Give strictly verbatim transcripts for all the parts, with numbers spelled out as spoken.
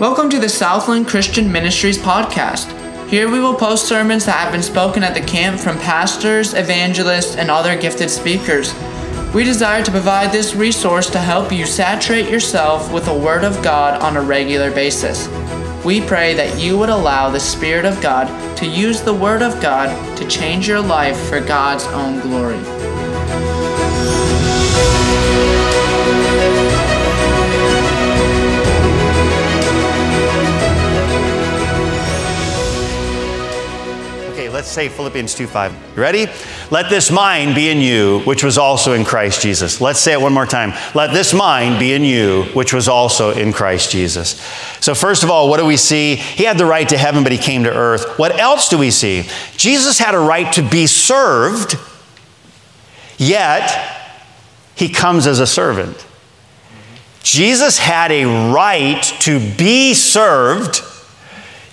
Welcome to the Southland Christian Ministries podcast. Here we will post sermons that have been spoken at the camp from pastors, evangelists, and other gifted speakers. We desire to provide this resource to help you saturate yourself with the Word of God on a regular basis. We pray that you would allow the Spirit of God to use the Word of God to change your life for God's own glory. Let's say Philippians two five. You ready? Let this mind be in you, which was also in Christ Jesus. Let's say it one more time. Let this mind be in you, which was also in Christ Jesus. So first of all, what do we see? He had the right to heaven, but he came to earth. What else do we see? Jesus had a right to be served, yet he comes as a servant. Jesus had a right to be served,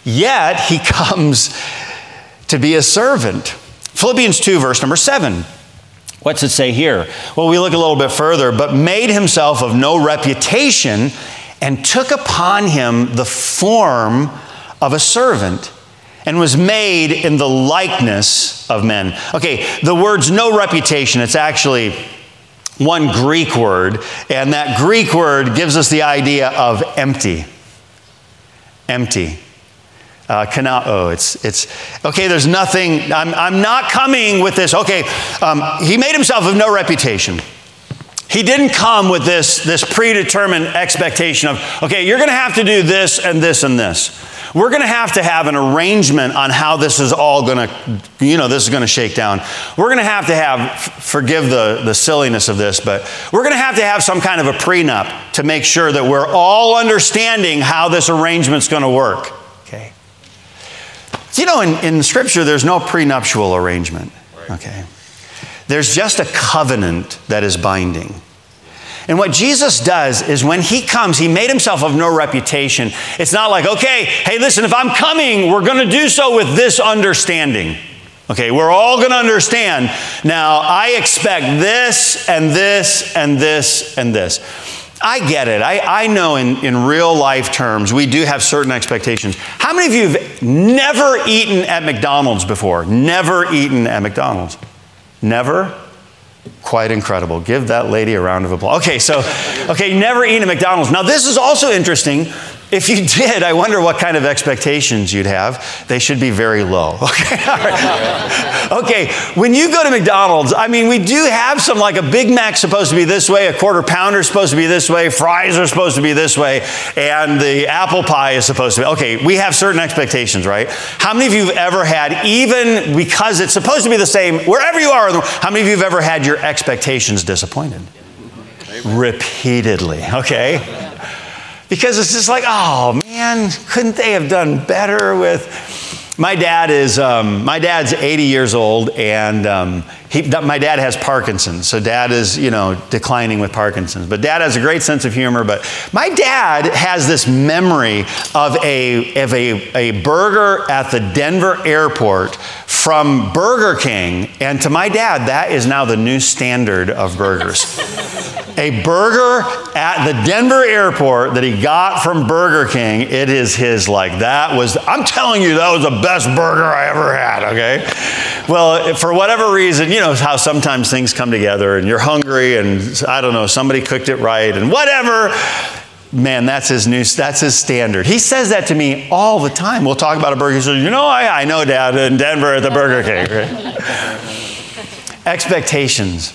yet he comes to be a servant. Philippians two, verse number seven. What's it say here? Well, we look a little bit further, but made himself of no reputation and took upon him the form of a servant and was made in the likeness of men. Okay, the words no reputation, it's actually one Greek word, and that Greek word gives us the idea of empty. Empty. Uh, cannot, oh, it's, it's, okay, there's nothing, I'm, I'm not coming with this. Okay, um, he made himself of no reputation. He didn't come with this, this predetermined expectation of, okay, you're going to have to do this and this and this. We're going to have to have an arrangement on how this is all going to, you know, this is going to shake down. We're going to have to have, forgive the, the silliness of this, but we're going to have to have some kind of a prenup to make sure that we're all understanding how this arrangement's going to work. Okay. You know, in, in Scripture, there's no prenuptial arrangement, okay? There's just a covenant that is binding. And what Jesus does is when he comes, he made himself of no reputation. It's not like, okay, hey, listen, if I'm coming, we're going to do so with this understanding. Okay, we're all going to understand. Now, I expect this and this and this and this. I get it. I, I know in, in real life terms, we do have certain expectations. How many of you have never eaten at McDonald's before? Never eaten at McDonald's? Never? Quite incredible. Give that lady a round of applause. Okay, so, okay, never eaten at McDonald's. Now, this is also interesting. If you did, I wonder what kind of expectations you'd have. They should be very low. Okay, all right. Okay, when you go to McDonald's, I mean, we do have some, like a Big Mac's supposed to be this way, a quarter pounder's supposed to be this way, fries are supposed to be this way, and the apple pie is supposed to be. Okay, we have certain expectations, right? How many of you have ever had, even because it's supposed to be the same, wherever you are, how many of you have ever had your expectations disappointed? Amen. Repeatedly, okay? Because it's just like, oh man, couldn't they have done better with... My dad is, um, my dad's eighty years old, and um, he, my dad has Parkinson's. So dad is, you know, declining with Parkinson's. But dad has a great sense of humor. But my dad has this memory of a, of a, a burger at the Denver airport from Burger King. And to my dad, that is now the new standard of burgers. A burger at the Denver airport that he got from Burger King, it is his, like, that was, I'm telling you, that was the best burger I ever had, okay? Well, for whatever reason, you know how sometimes things come together and you're hungry and, I don't know, somebody cooked it right and whatever. Man, that's his new, that's his standard. He says that to me all the time. We'll talk about a burger. He says, you know, I, I know Dad in Denver at the Burger King, right? Expectations.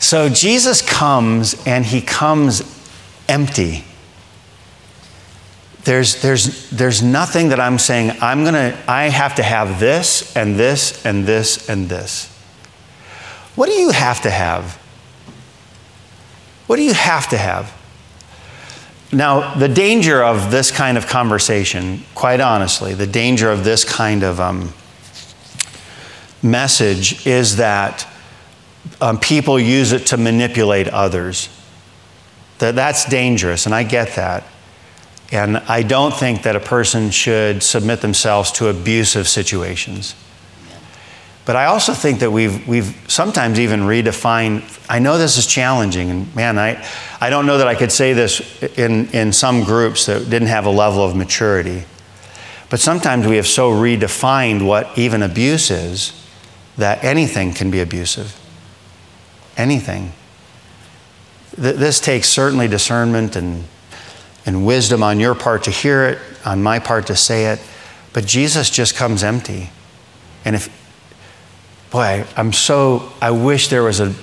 So Jesus comes, and he comes empty. There's, there's, there's nothing that I'm saying, I'm gonna, I have to have this, and this, and this, and this. What do you have to have? What do you have to have? Now, the danger of this kind of conversation, quite honestly, the danger of this kind of um, message is that Um, people use it to manipulate others. That that's dangerous, and I get that. And I don't think that a person should submit themselves to abusive situations. But I also think that we've we've sometimes even redefined. I know this is challenging, and man, I I don't know that I could say this in, in some groups that didn't have a level of maturity. But sometimes we have so redefined what even abuse is that anything can be abusive. Anything. Th- this takes certainly discernment and and wisdom on your part to hear it, on my part to say it. But Jesus just comes empty. And if, boy, I'm so, I wish there was a,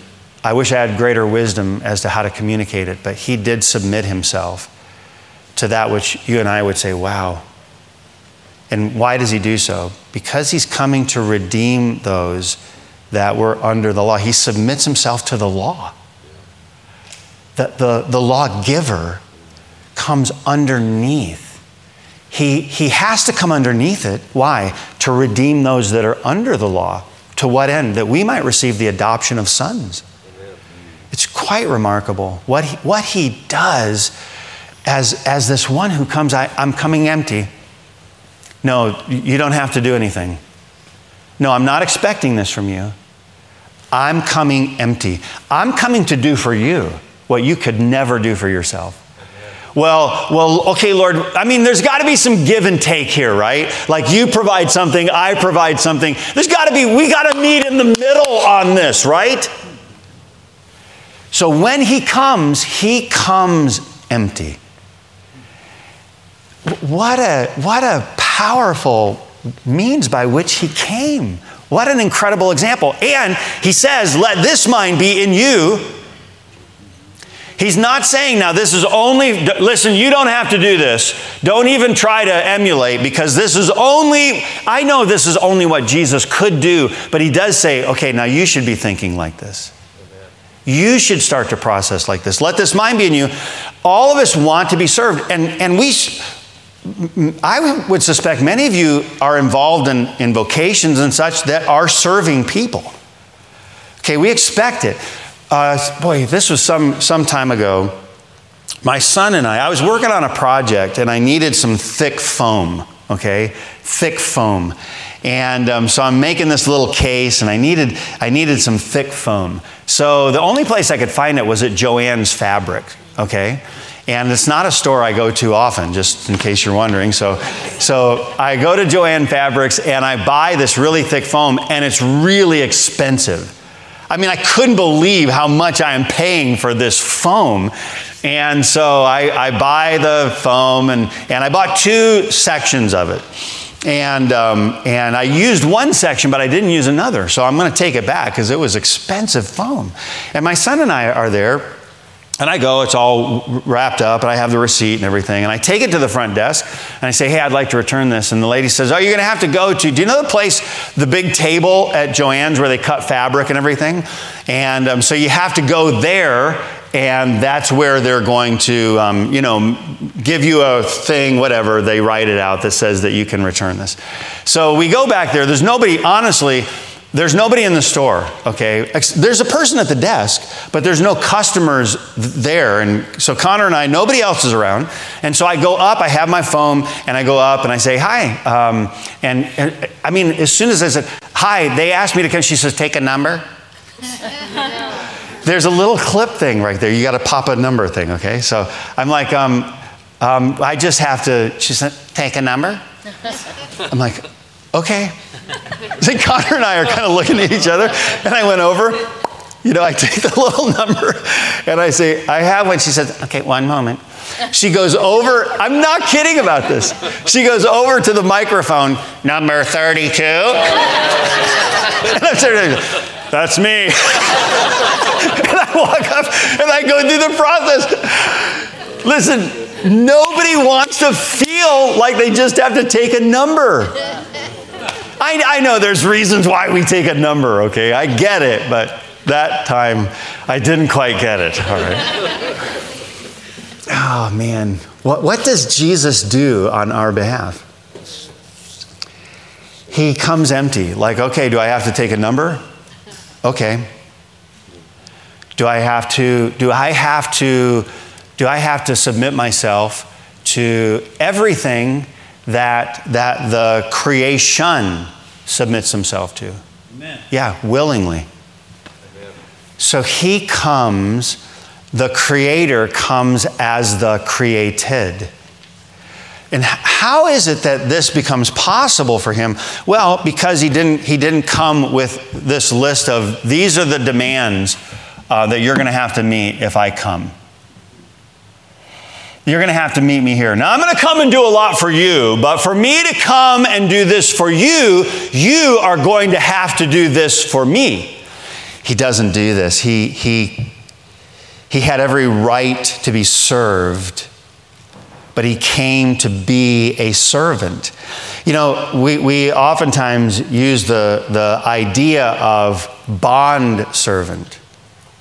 I wish I had greater wisdom as to how to communicate it, but he did submit himself to that which you and I would say, wow. And why does he do so? Because he's coming to redeem those that were under the law. He submits himself to the law. The, the, the lawgiver comes underneath. He, he has to come underneath it. Why? To redeem those that are under the law. To what end? That we might receive the adoption of sons. It's quite remarkable what he, what he does as, as this one who comes, I, I'm coming empty. No, you don't have to do anything. No, I'm not expecting this from you. I'm coming empty. I'm coming to do for you what you could never do for yourself. Well, well, okay, Lord, I mean, there's got to be some give and take here, right? Like you provide something, I provide something. There's got to be, we got to meet in the middle on this, right? So when he comes, he comes empty. What a, what a powerful means by which he came. What an incredible example. And he says, let this mind be in you. He's not saying, now this is only, listen, you don't have to do this. Don't even try to emulate because this is only, I know this is only what Jesus could do, but he does say, okay, now you should be thinking like this. Amen. You should start to process like this. Let this mind be in you. All of us want to be served. And, and we, I would suspect many of you are involved in, in vocations and such that are serving people. Okay, we expect it. Uh, boy, this was some, some time ago. My son and I, I was working on a project and I needed some thick foam, okay? Thick foam. And um, so I'm making this little case and I needed I needed some thick foam. So the only place I could find it was at Joanne's Fabric, okay? And it's not a store I go to often, just in case you're wondering. So so I go to Joanne's Fabrics and I buy this really thick foam and it's really expensive. I mean, I couldn't believe how much I am paying for this foam. And so I, I buy the foam and, and I bought two sections of it. And um, and I used one section, but I didn't use another. So I'm going to take it back because it was expensive foam. And my son and I are there. And I go, it's all wrapped up, and I have the receipt and everything. And I take it to the front desk, and I say, hey, I'd like to return this. And the lady says, oh, you're going to have to go to, do you know the place, the big table at Joanne's where they cut fabric and everything? And um, so you have to go there, and that's where they're going to, um, you know, give you a thing, whatever. They write it out that says that you can return this. So we go back there. There's nobody, honestly, There's nobody in the store, okay? There's a person at the desk, but there's no customers there. And so Connor and I, nobody else is around. And so I go up, I have my phone, and I go up and I say, hi. Um, and, and I mean, as soon as I said, hi, they asked me to come. She says, take a number. There's a little clip thing right there. You got to pop a number thing, okay? So I'm like, um, um, I just have to, she said, take a number. I'm like, okay. So Connor and I are kind of looking at each other, and I went over, you know, I take the little number, and I say, I have one. She says, okay, one moment. She goes over, I'm not kidding about this. She goes over to the microphone, number thirty-two. And I'm saying, that's me. And I walk up, and I go through the process. Listen, nobody wants to feel like they just have to take a number. I, I know there's reasons why we take a number, okay? I get it, but that time I didn't quite get it, all right? Oh, man. What, what does Jesus do on our behalf? He comes empty, like, okay, do I have to take a number? Okay. Do I have to, do I have to, do I have to submit myself to everything that that the creation submits himself to? Amen. Yeah, willingly. Amen. So he comes, the creator comes as the created. And how is it that this becomes possible for him? Well, because he didn't, he didn't come with this list of, these are the demands uh, that you're going to have to meet if I come. You're going to have to meet me here. Now, I'm going to come and do a lot for you, but for me to come and do this for you, you are going to have to do this for me. He doesn't do this. He, he, he had every right to be served, but he came to be a servant. You know, we, we oftentimes use the, the idea of bond servant,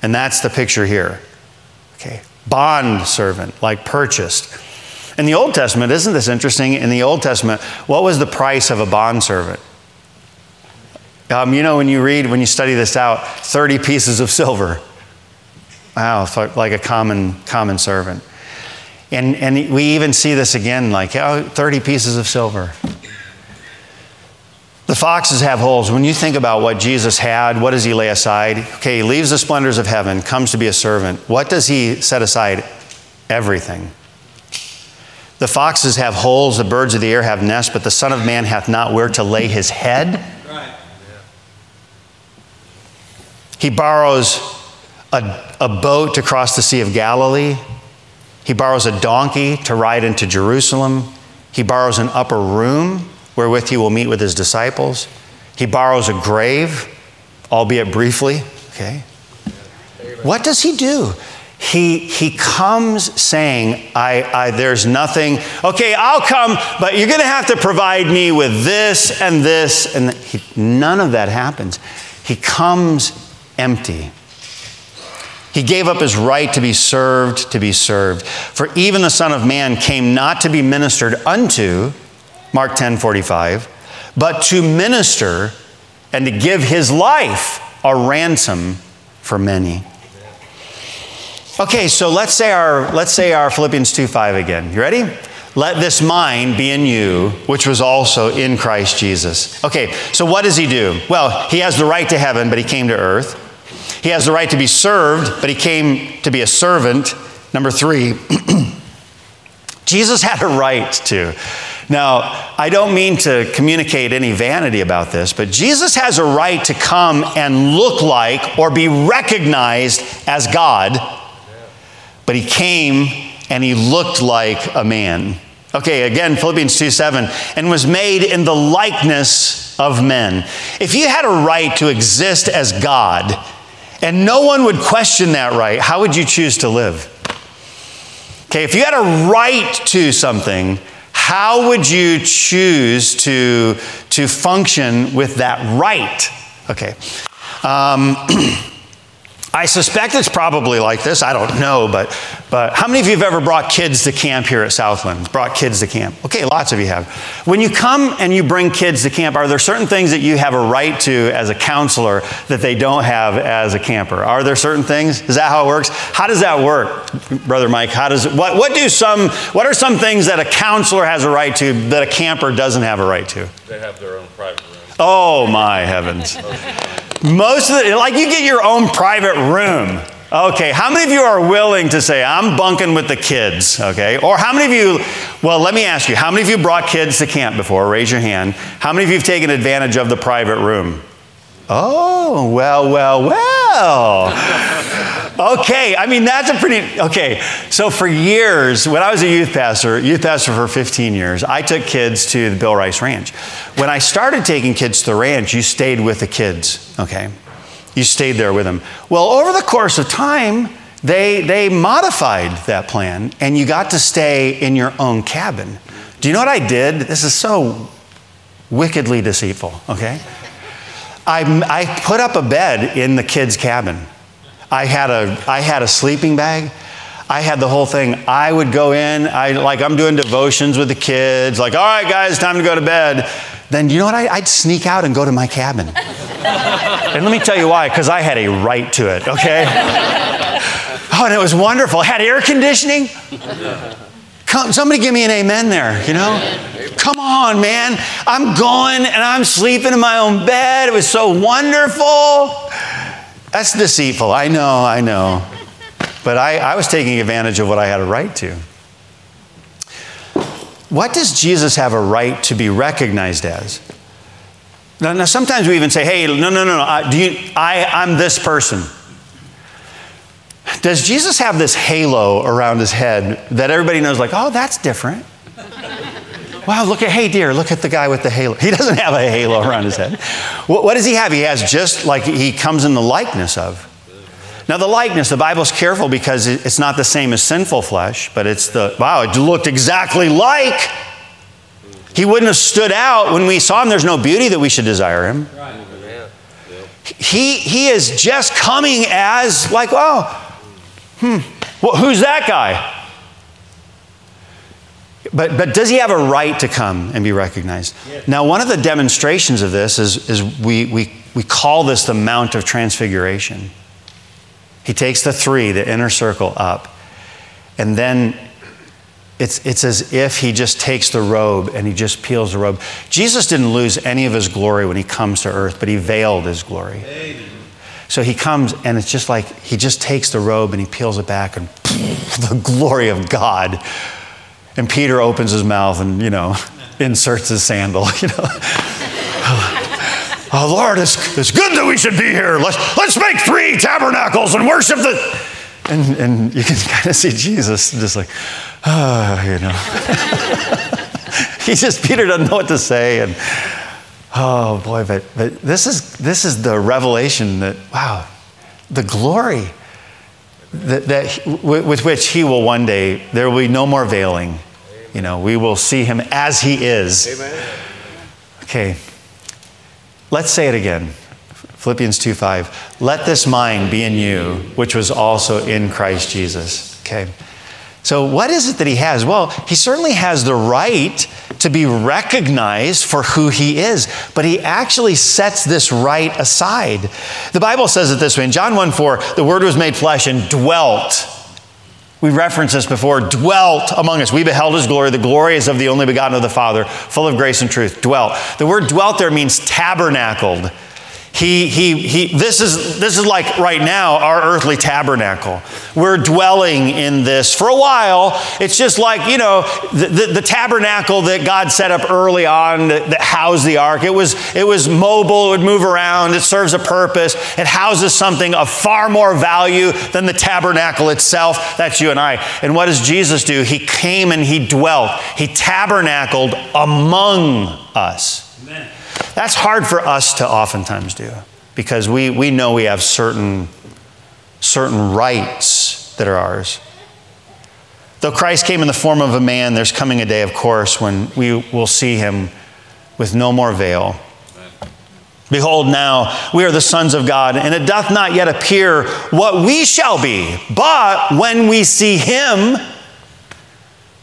and that's the picture here. Okay. Bond servant, like purchased. In the Old Testament, isn't this interesting? In the Old Testament, what was the price of a bond servant? Um, you know, when you read, when you study this out, thirty pieces of silver. Wow, like a common common servant. And and we even see this again, like oh, thirty pieces of silver. The foxes have holes. When you think about what Jesus had, what does he lay aside? Okay, he leaves the splendors of heaven, comes to be a servant. What does he set aside? Everything. The foxes have holes, the birds of the air have nests, but the Son of Man hath not where to lay his head. Right. He borrows a, a boat to cross the Sea of Galilee. He borrows a donkey to ride into Jerusalem. He borrows an upper room wherewith he will meet with his disciples. He borrows a grave, albeit briefly. Okay. What does he do? He he comes saying, I, I there's nothing. Okay, I'll come, but you're going to have to provide me with this and this. And he, none of that happens. He comes empty. He gave up his right to be served, to be served. For even the Son of Man came not to be ministered unto, Mark ten forty-five, but to minister and to give his life a ransom for many. Okay, so let's say our let's say our Philippians two five again. You ready? Let this mind be in you, which was also in Christ Jesus. Okay, so what does he do? Well, he has the right to heaven, but he came to earth. He has the right to be served, but he came to be a servant. Number three, Jesus had a right to. Now, I don't mean to communicate any vanity about this, but Jesus has a right to come and look like or be recognized as God, but he came and he looked like a man. Okay, again, Philippians two seven, and was made in the likeness of men. If you had a right to exist as God and no one would question that right, how would you choose to live? Okay, if you had a right to something, how would you choose to, to function with that right? Okay. Um, I suspect it's probably like this. I don't know, but, but how many of you have ever brought kids to camp here at Southland? Brought kids to camp? Okay, lots of you have. When you come and you bring kids to camp, are there certain things that you have a right to as a counselor that they don't have as a camper? Are there certain things? Is that how it works? How does that work, Brother Mike? How does it, what what do some what are some things that a counselor has a right to that a camper doesn't have a right to? They have their own private room. Oh my heavens. Most of the, like you get your own private room. Okay, how many of you are willing to say, I'm bunking with the kids, okay? Or how many of you, well, let me ask you, how many of you brought kids to camp before? Raise your hand. How many of you have taken advantage of the private room? Oh, well, well, well. Okay, I mean, that's a pretty, okay. So for years, when I was a youth pastor, youth pastor for fifteen years, I took kids to the Bill Rice Ranch. When I started taking kids to the ranch, you stayed with the kids, okay? You stayed there with them. Well, over the course of time, they they modified that plan, and you got to stay in your own cabin. Do you know what I did? This is so wickedly deceitful, okay? I, I put up a bed in the kids' cabin. I had a I had a sleeping bag. I had the whole thing. I would go in. I like I'm doing devotions with the kids. Like, all right, guys, time to go to bed. Then you know what? I, I'd sneak out and go to my cabin. And let me tell you why. Because I had a right to it. Okay. Oh, and it was wonderful. It had air conditioning. Come, somebody give me an amen there. You know. come on, man. I'm going and I'm sleeping in my own bed. It was so wonderful. That's deceitful. I know, I know. But I, I was taking advantage of what I had a right to. What does Jesus have a right to be recognized as? Now, now sometimes we even say, hey, no, no, no, no. I, do you, I, I'm this person. Does Jesus have this halo around his head that everybody knows, like, oh, that's different? Wow, look at, hey, dear, look at the guy with the halo. He doesn't have a halo around his head. What, what does he have? He has just like he comes in the likeness of. Now, the likeness, the Bible's careful because it's not the same as sinful flesh, but it's the, wow, it looked exactly like. He wouldn't have stood out when we saw him. There's no beauty that we should desire him. He, he is just coming as like, oh, hmm, well, who's that guy? But but does he have a right to come and be recognized? Yes. Now, one of the demonstrations of this is, is we, we, we call this the Mount of Transfiguration. He takes the three, the inner circle, up. And then it's, it's as if he just takes the robe and he just peels the robe. Jesus didn't lose any of his glory when he comes to earth, but he veiled his glory. Amen. So he comes and it's just like he just takes the robe and he peels it back and the glory of God. And Peter opens his mouth and, you know, inserts his sandal, you know. Oh, Lord, it's, it's good that we should be here. Let's let's make three tabernacles and worship the... And, and you can kind of see Jesus just like, oh, you know. He just, Peter doesn't know what to say. And oh, boy, but, but this is this is the revelation that, wow, the glory that, that he, with, with which he will one day, there will be no more veiling. Amen. You know, we will see him as he is. Amen. Okay. Let's say it again. Philippians two five. Let this mind be in you, which was also in Christ Jesus. Okay. So what is it that he has? Well, he certainly has the right to be recognized for who he is, but he actually sets this right aside. The Bible says it this way. In John one four, the Word was made flesh and dwelt. We referenced this before. Dwelt among us. We beheld his glory. The glory is of the only begotten of the Father, full of grace and truth. Dwelt. The word dwelt there means tabernacled. He, he, he, this is, this is like right now, our earthly tabernacle. We're dwelling in this for a while. It's just like, you know, the, the, the tabernacle that God set up early on that, that housed the ark. It was, it was mobile. It would move around. It serves a purpose. It houses something of far more value than the tabernacle itself. That's you and I. And what does Jesus do? He came and he dwelt. He tabernacled among us. Amen. That's hard for us to oftentimes do because we, we know we have certain, certain rights that are ours. Though Christ came in the form of a man, there's coming a day, of course, when we will see him with no more veil. Behold now, we are the sons of God, and it doth not yet appear what we shall be. But when we see him,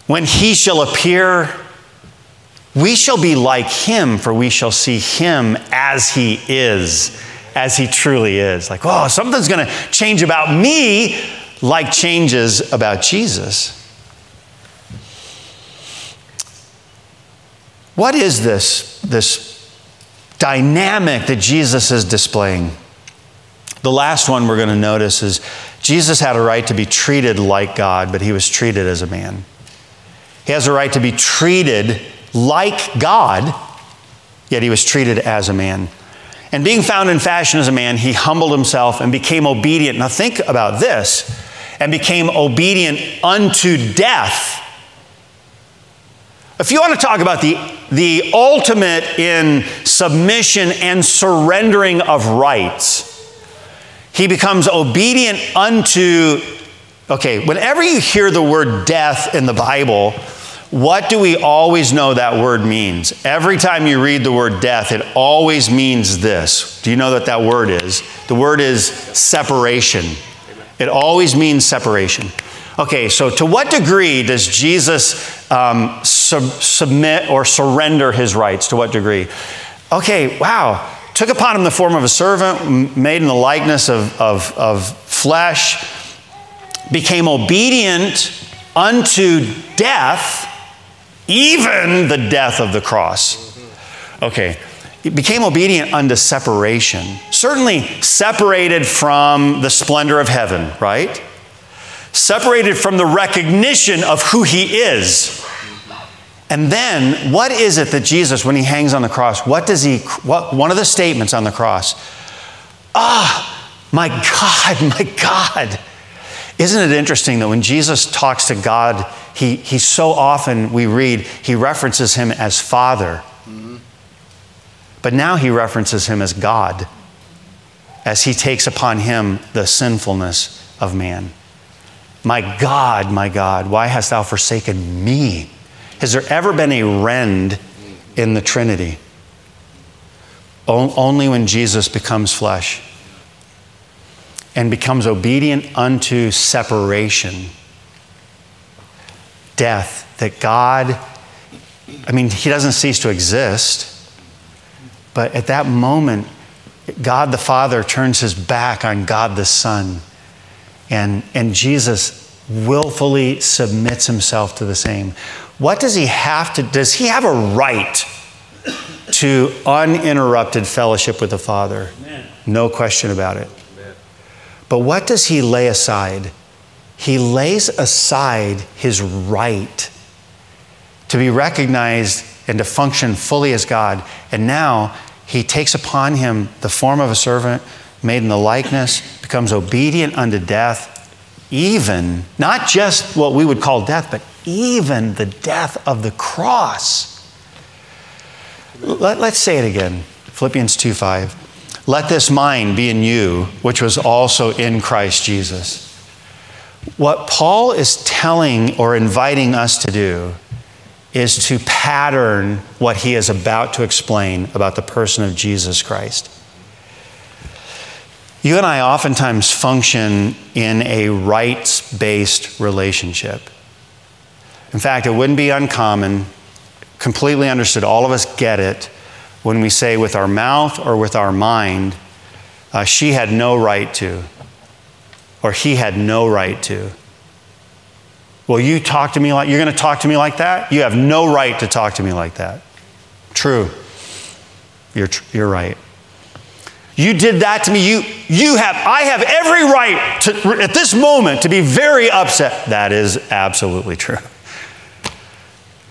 when he shall appear, we shall be like him, for we shall see him as he is, as he truly is. Like, oh, something's going to change about me like changes about Jesus. What is this, this dynamic that Jesus is displaying? The last one we're going to notice is Jesus had a right to be treated like God, but he was treated as a man. He has a right to be treated like God, yet he was treated as a man. And being found in fashion as a man, he humbled himself and became obedient. Now think about this. And became obedient unto death. If you want to talk about the, the ultimate in submission and surrendering of rights, he becomes obedient unto, okay, whenever you hear the word death in the Bible, what do we always know that word means? Every time you read the word death, it always means this. Do you know what that word is? The word is separation. It always means separation. Okay, so to what degree does Jesus um, sub- submit or surrender his rights? To what degree? Okay, wow. Took upon him the form of a servant, made in the likeness of, of, of flesh, became obedient unto death, even the death of the cross. Okay, he became obedient unto separation. Certainly separated from the splendor of heaven, right? Separated from the recognition of who he is. And then, what is it that Jesus, when he hangs on the cross, what does he, what, one of the statements on the cross, ah, my God, my God. Isn't it interesting that when Jesus talks to God, he, he so often, we read, he references him as Father. Mm-hmm. But now he references him as God, as he takes upon him the sinfulness of man. My God, my God, why hast thou forsaken me? Has there ever been a rend in the Trinity? O- only when Jesus becomes flesh and becomes obedient unto separation. Death, that God, I mean, he doesn't cease to exist, but at that moment, God the Father turns his back on God the Son, and, and Jesus willfully submits himself to the same. What does he have to, does he have a right to uninterrupted fellowship with the Father? Amen. No question about it. Amen. But what does he lay aside? He lays aside his right to be recognized and to function fully as God. And now he takes upon him the form of a servant, made in the likeness, becomes obedient unto death, even, not just what we would call death, but even the death of the cross. Let, let's say it again. Philippians two five. Let this mind be in you, which was also in Christ Jesus. What Paul is telling or inviting us to do is to pattern what he is about to explain about the person of Jesus Christ. You and I oftentimes function in a rights-based relationship. In fact, it wouldn't be uncommon, completely understood, all of us get it, when we say with our mouth or with our mind, uh, she had no right to, or he had no right to. Well, you talk to me like, you're gonna talk to me like that? You have no right to talk to me like that. True, you're, tr- you're right. You did that to me, you, you have, I have every right to, at this moment to be very upset. That is absolutely true.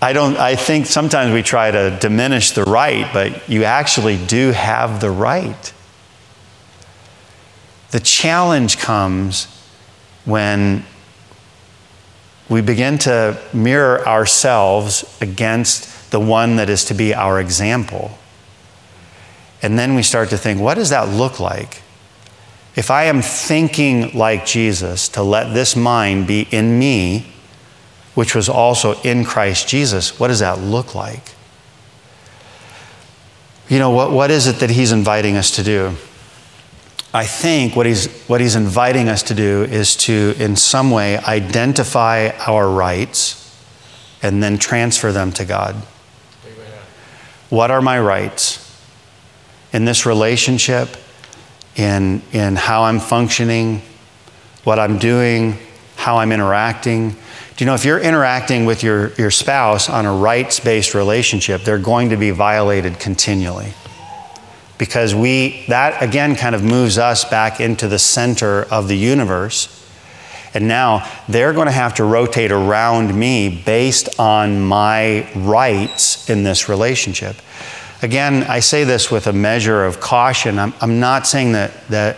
I don't, I think sometimes we try to diminish the right, but you actually do have the right. The challenge comes when we begin to mirror ourselves against the one that is to be our example. And then we start to think, what does that look like? If I am thinking like Jesus, to let this mind be in me, which was also in Christ Jesus, what does that look like? You know, what, what is it that he's inviting us to do? I think what he's, what he's inviting us to do is to, in some way, identify our rights and then transfer them to God. Amen. What are my rights? In this relationship, in, in how I'm functioning, what I'm doing, how I'm interacting. Do you know, if you're interacting with your, your spouse on a rights-based relationship, they're going to be violated continually. Because we, that again kind of moves us back into the center of the universe. And now they're going to have to rotate around me based on my rights in this relationship. Again, I say this with a measure of caution. I'm, I'm not saying that, that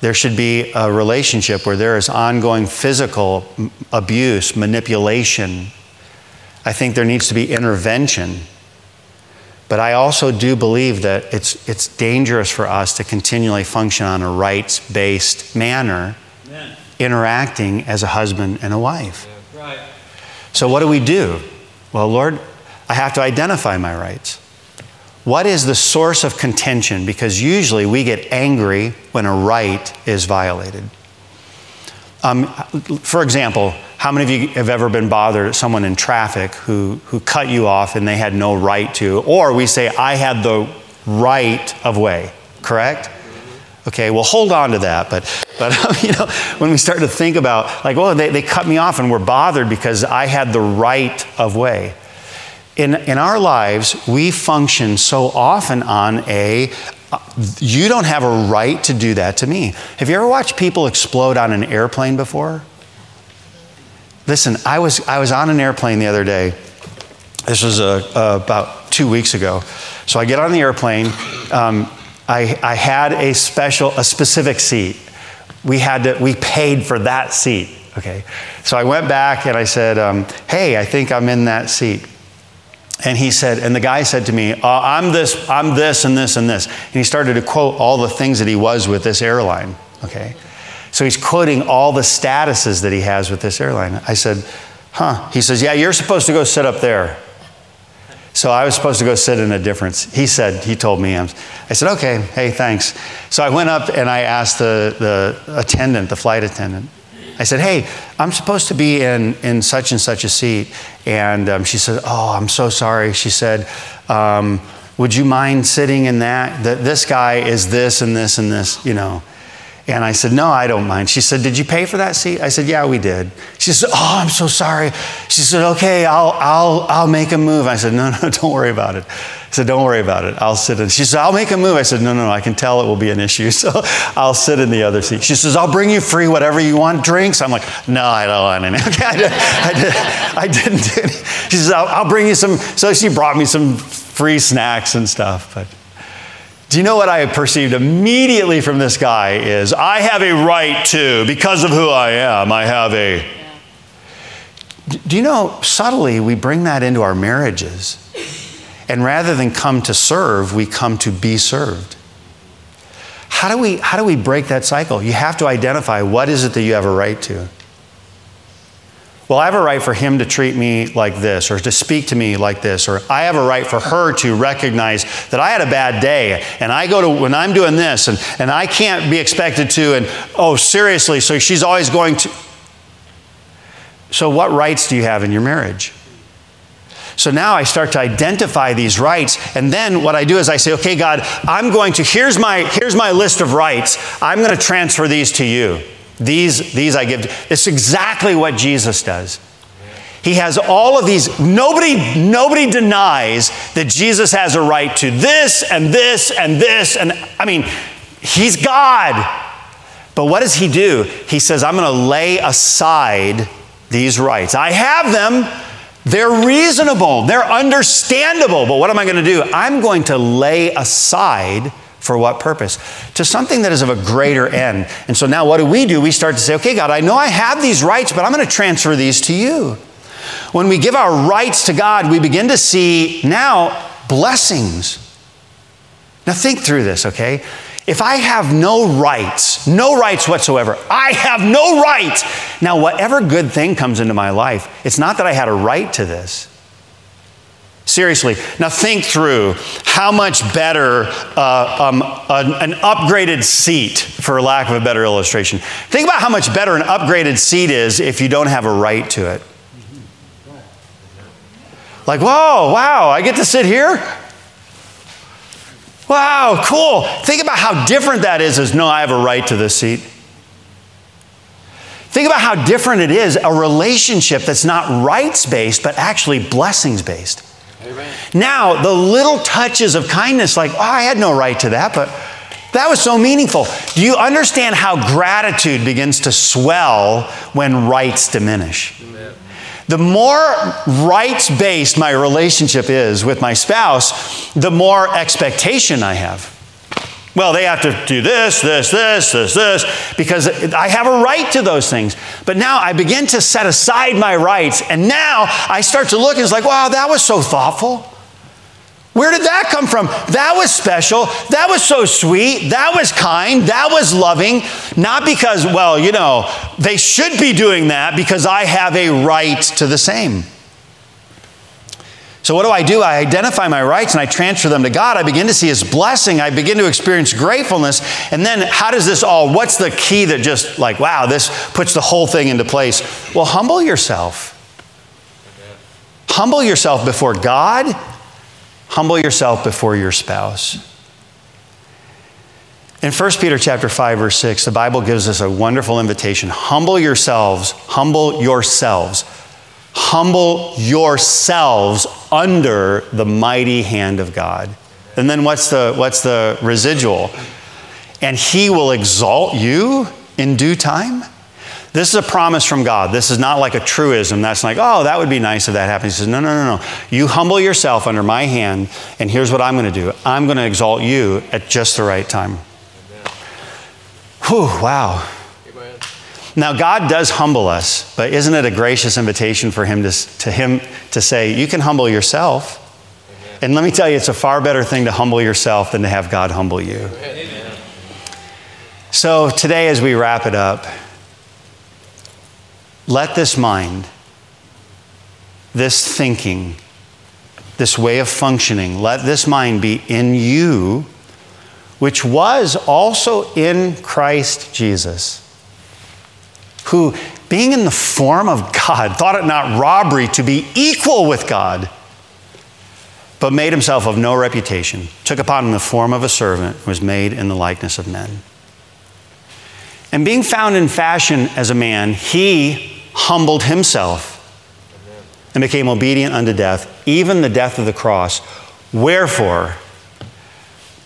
there should be a relationship where there is ongoing physical abuse, manipulation. I think there needs to be intervention. But I also do believe that it's, it's dangerous for us to continually function on a rights-based manner, Amen. Interacting as a husband and a wife. Yeah, right. So what do we do? Well, Lord, I have to identify my rights. What is the source of contention? Because usually we get angry when a right is violated. Um, for example, how many of you have ever been bothered at someone in traffic who, who cut you off and they had no right to? Or we say, I had the right of way, correct? Okay, well, hold on to that. But, but you know, when we start to think about, like, well, they, they cut me off and we're bothered because I had the right of way. in, in our lives, we function so often on a, you don't have a right to do that to me. Have you ever watched people explode on an airplane before? Listen, I was I was on an airplane the other day. This was a, a, about two weeks ago. So I get on the airplane. Um, I I had a special, a specific seat. We had to, we paid for that seat. Okay. So I went back and I said, um, "Hey, I think I'm in that seat." And he said, and the guy said to me, uh, "I'm this, I'm this, and this, and this." And he started to quote all the things that he was with this airline. Okay. So he's quoting all the statuses that he has with this airline. I said, huh. He says, yeah, you're supposed to go sit up there. So I was supposed to go sit in a difference. He said, he told me. I said, okay, hey, thanks. So I went up and I asked the, the attendant, the flight attendant. I said, hey, I'm supposed to be in, in such and such a seat. And um, she said, oh, I'm so sorry. She said, um, would you mind sitting in that? That this guy is this and this and this, you know. And I said, no, I don't mind. She said, did you pay for that seat? I said, yeah, we did. She said, oh, I'm so sorry. She said, okay, I'll I'll, I'll make a move. I said, no, no, don't worry about it. I said, don't worry about it. I'll sit in. She said, I'll make a move. I said, no, no, I can tell it will be an issue. So I'll sit in the other seat. She says, I'll bring you free whatever you want, drinks. I'm like, no, I don't want any. Okay, I, did, I, did, I didn't do it. She says, I'll, I'll bring you some. So she brought me some free snacks and stuff, but. Do you know what I perceived immediately from this guy is, I have a right to, because of who I am, I have a... Yeah. Do you know, subtly, we bring that into our marriages. And rather than come to serve, we come to be served. How do we, how do we break that cycle? You have to identify what is it that you have a right to. Well, I have a right for him to treat me like this, or to speak to me like this, or I have a right for her to recognize that I had a bad day, and I go to, when I'm doing this, and, and I can't be expected to, and oh, seriously, so she's always going to. So what rights do you have in your marriage? So now I start to identify these rights, and then what I do is I say, okay, God, I'm going to, here's my, here's my list of rights. I'm going to transfer these to you. These, these I give. It's exactly what Jesus does. He has all of these. Nobody, nobody denies that Jesus has a right to this and this and this. And I mean, he's God. But what does he do? He says, I'm going to lay aside these rights. I have them. They're reasonable. They're understandable. But what am I going to do? I'm going to lay aside. For what purpose? To something that is of a greater end. And so now what do we do? We start to say, okay, God, I know I have these rights, but I'm going to transfer these to you. When we give our rights to God, we begin to see now blessings. Now think through this, okay? If I have no rights, no rights whatsoever, I have no rights. Now, whatever good thing comes into my life, it's not that I had a right to this. Seriously, now think through how much better uh, um, an, an upgraded seat, for lack of a better illustration. Think about how much better an upgraded seat is if you don't have a right to it. Like, whoa, wow, I get to sit here? Wow, cool. Think about how different that is as no, I have a right to this seat. Think about how different it is, a relationship that's not rights-based, but actually blessings-based. Now, the little touches of kindness, like, oh, I had no right to that, but that was so meaningful. Do you understand how gratitude begins to swell when rights diminish? Amen. The more rights-based my relationship is with my spouse, the more expectation I have. Well, they have to do this, this, this, this, this, because I have a right to those things. But now I begin to set aside my rights, and now I start to look, and it's like, wow, that was so thoughtful. Where did that come from? That was special. That was so sweet. That was kind. That was loving. Not because, well, you know, they should be doing that because I have a right to the same. So what do I do? I identify my rights and I transfer them to God. I begin to see His blessing. I begin to experience gratefulness. And then how does this all, what's the key that just like, wow, this puts the whole thing into place? Well, humble yourself. Humble yourself before God. Humble yourself before your spouse. In First Peter chapter five, verse six, the Bible gives us a wonderful invitation. Humble yourselves. Humble yourselves. Humble yourselves under the mighty hand of God. And then what's the what's the residual? And he will exalt you in due time? This is a promise from God. This is not like a truism. That's like, oh, that would be nice if that happened. He says, no, no, no, no. You humble yourself under my hand, and here's what I'm going to do. I'm going to exalt you at just the right time. Whew, wow. Amen. Now, God does humble us, but isn't it a gracious invitation for him to, to him to say, you can humble yourself. Amen. And let me tell you, it's a far better thing to humble yourself than to have God humble you. Amen. So today, as we wrap it up, let this mind, this thinking, this way of functioning, let this mind be in you, which was also in Christ Jesus, who, being in the form of God, thought it not robbery to be equal with God, but made himself of no reputation, took upon him the form of a servant, was made in the likeness of men. And being found in fashion as a man, he humbled himself and became obedient unto death, even the death of the cross. Wherefore,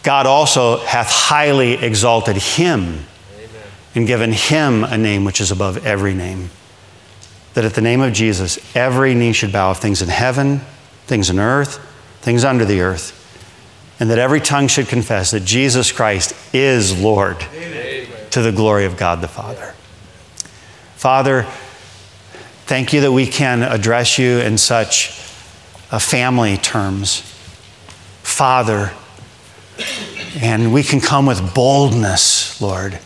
God also hath highly exalted him and given him a name which is above every name, that at the name of Jesus, every knee should bow of things in heaven, things in earth, things under the earth, and that every tongue should confess that Jesus Christ is Lord. Amen. To the glory of God the Father. Father, thank you that we can address you in such a family terms. Father, and we can come with boldness, Lord.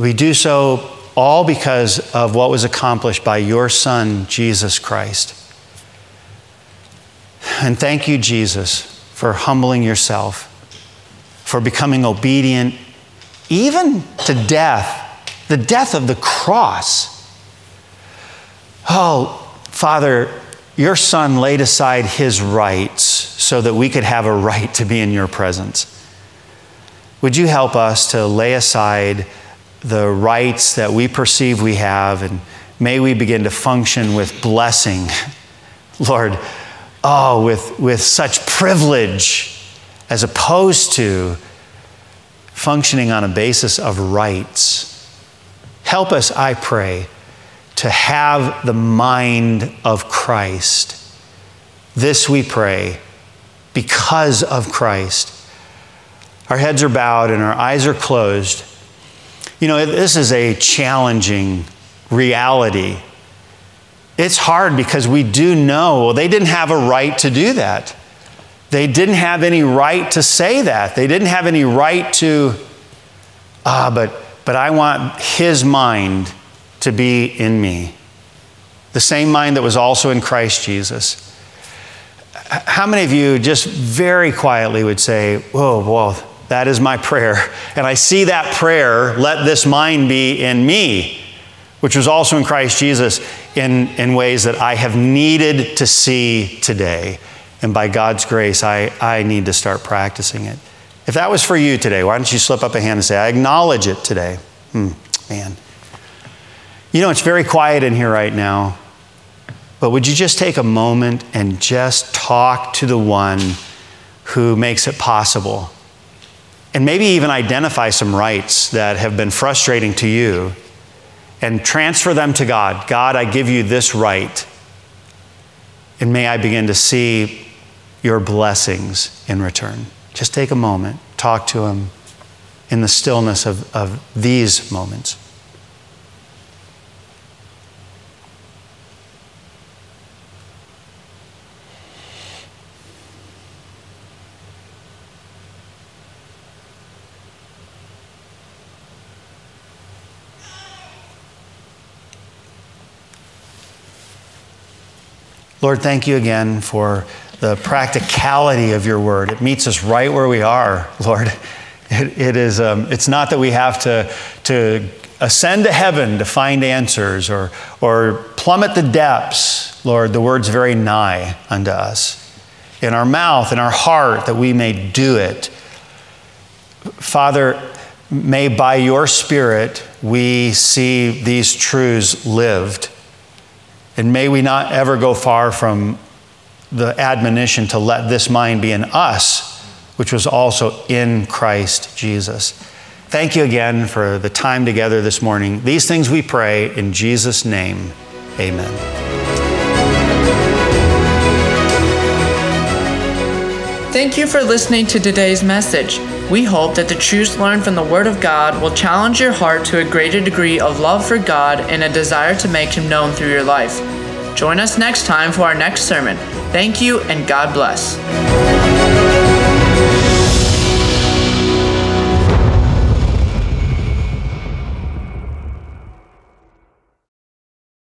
We do so all because of what was accomplished by your Son, Jesus Christ. And thank you, Jesus, for humbling yourself, for becoming obedient even to death, the death of the cross. Oh, Father, your Son laid aside his rights so that we could have a right to be in your presence. Would you help us to lay aside the rights that we perceive we have, and may we begin to function with blessing, Lord, oh, with, with such privilege as opposed to functioning on a basis of rights. Help us, I pray, to have the mind of Christ. This we pray because of Christ. Our heads are bowed and our eyes are closed. You know, this is a challenging reality. It's hard because we do know, well, they didn't have a right to do that. They didn't have any right to say that. They didn't have any right to, ah, but but I want his mind to be in me. The same mind that was also in Christ Jesus. How many of you just very quietly would say, whoa, whoa, that is my prayer. And I see that prayer, let this mind be in me, which was also in Christ Jesus in, in ways that I have needed to see today. And by God's grace, I, I need to start practicing it. If that was for you today, why don't you slip up a hand and say, I acknowledge it today. Hmm, man. You know, it's very quiet in here right now, but would you just take a moment and just talk to the one who makes it possible? And maybe even identify some rights that have been frustrating to you and transfer them to God. God, I give you this right. And may I begin to see your blessings in return. Just take a moment, talk to him in the stillness of, of these moments. Lord, thank you again for the practicality of your word. It meets us right where we are, Lord. It, it is, um, it's not that we have to, to ascend to heaven to find answers or, or plummet the depths. Lord, the word's very nigh unto us. In our mouth, in our heart, that we may do it. Father, may by your Spirit we see these truths lived. And may we not ever go far from the admonition to let this mind be in us, which was also in Christ Jesus. Thank you again for the time together this morning. These things we pray in Jesus' name. Amen. Thank you for listening to today's message. We hope that the truths learned from the Word of God will challenge your heart to a greater degree of love for God and a desire to make Him known through your life. Join us next time for our next sermon. Thank you, and God bless.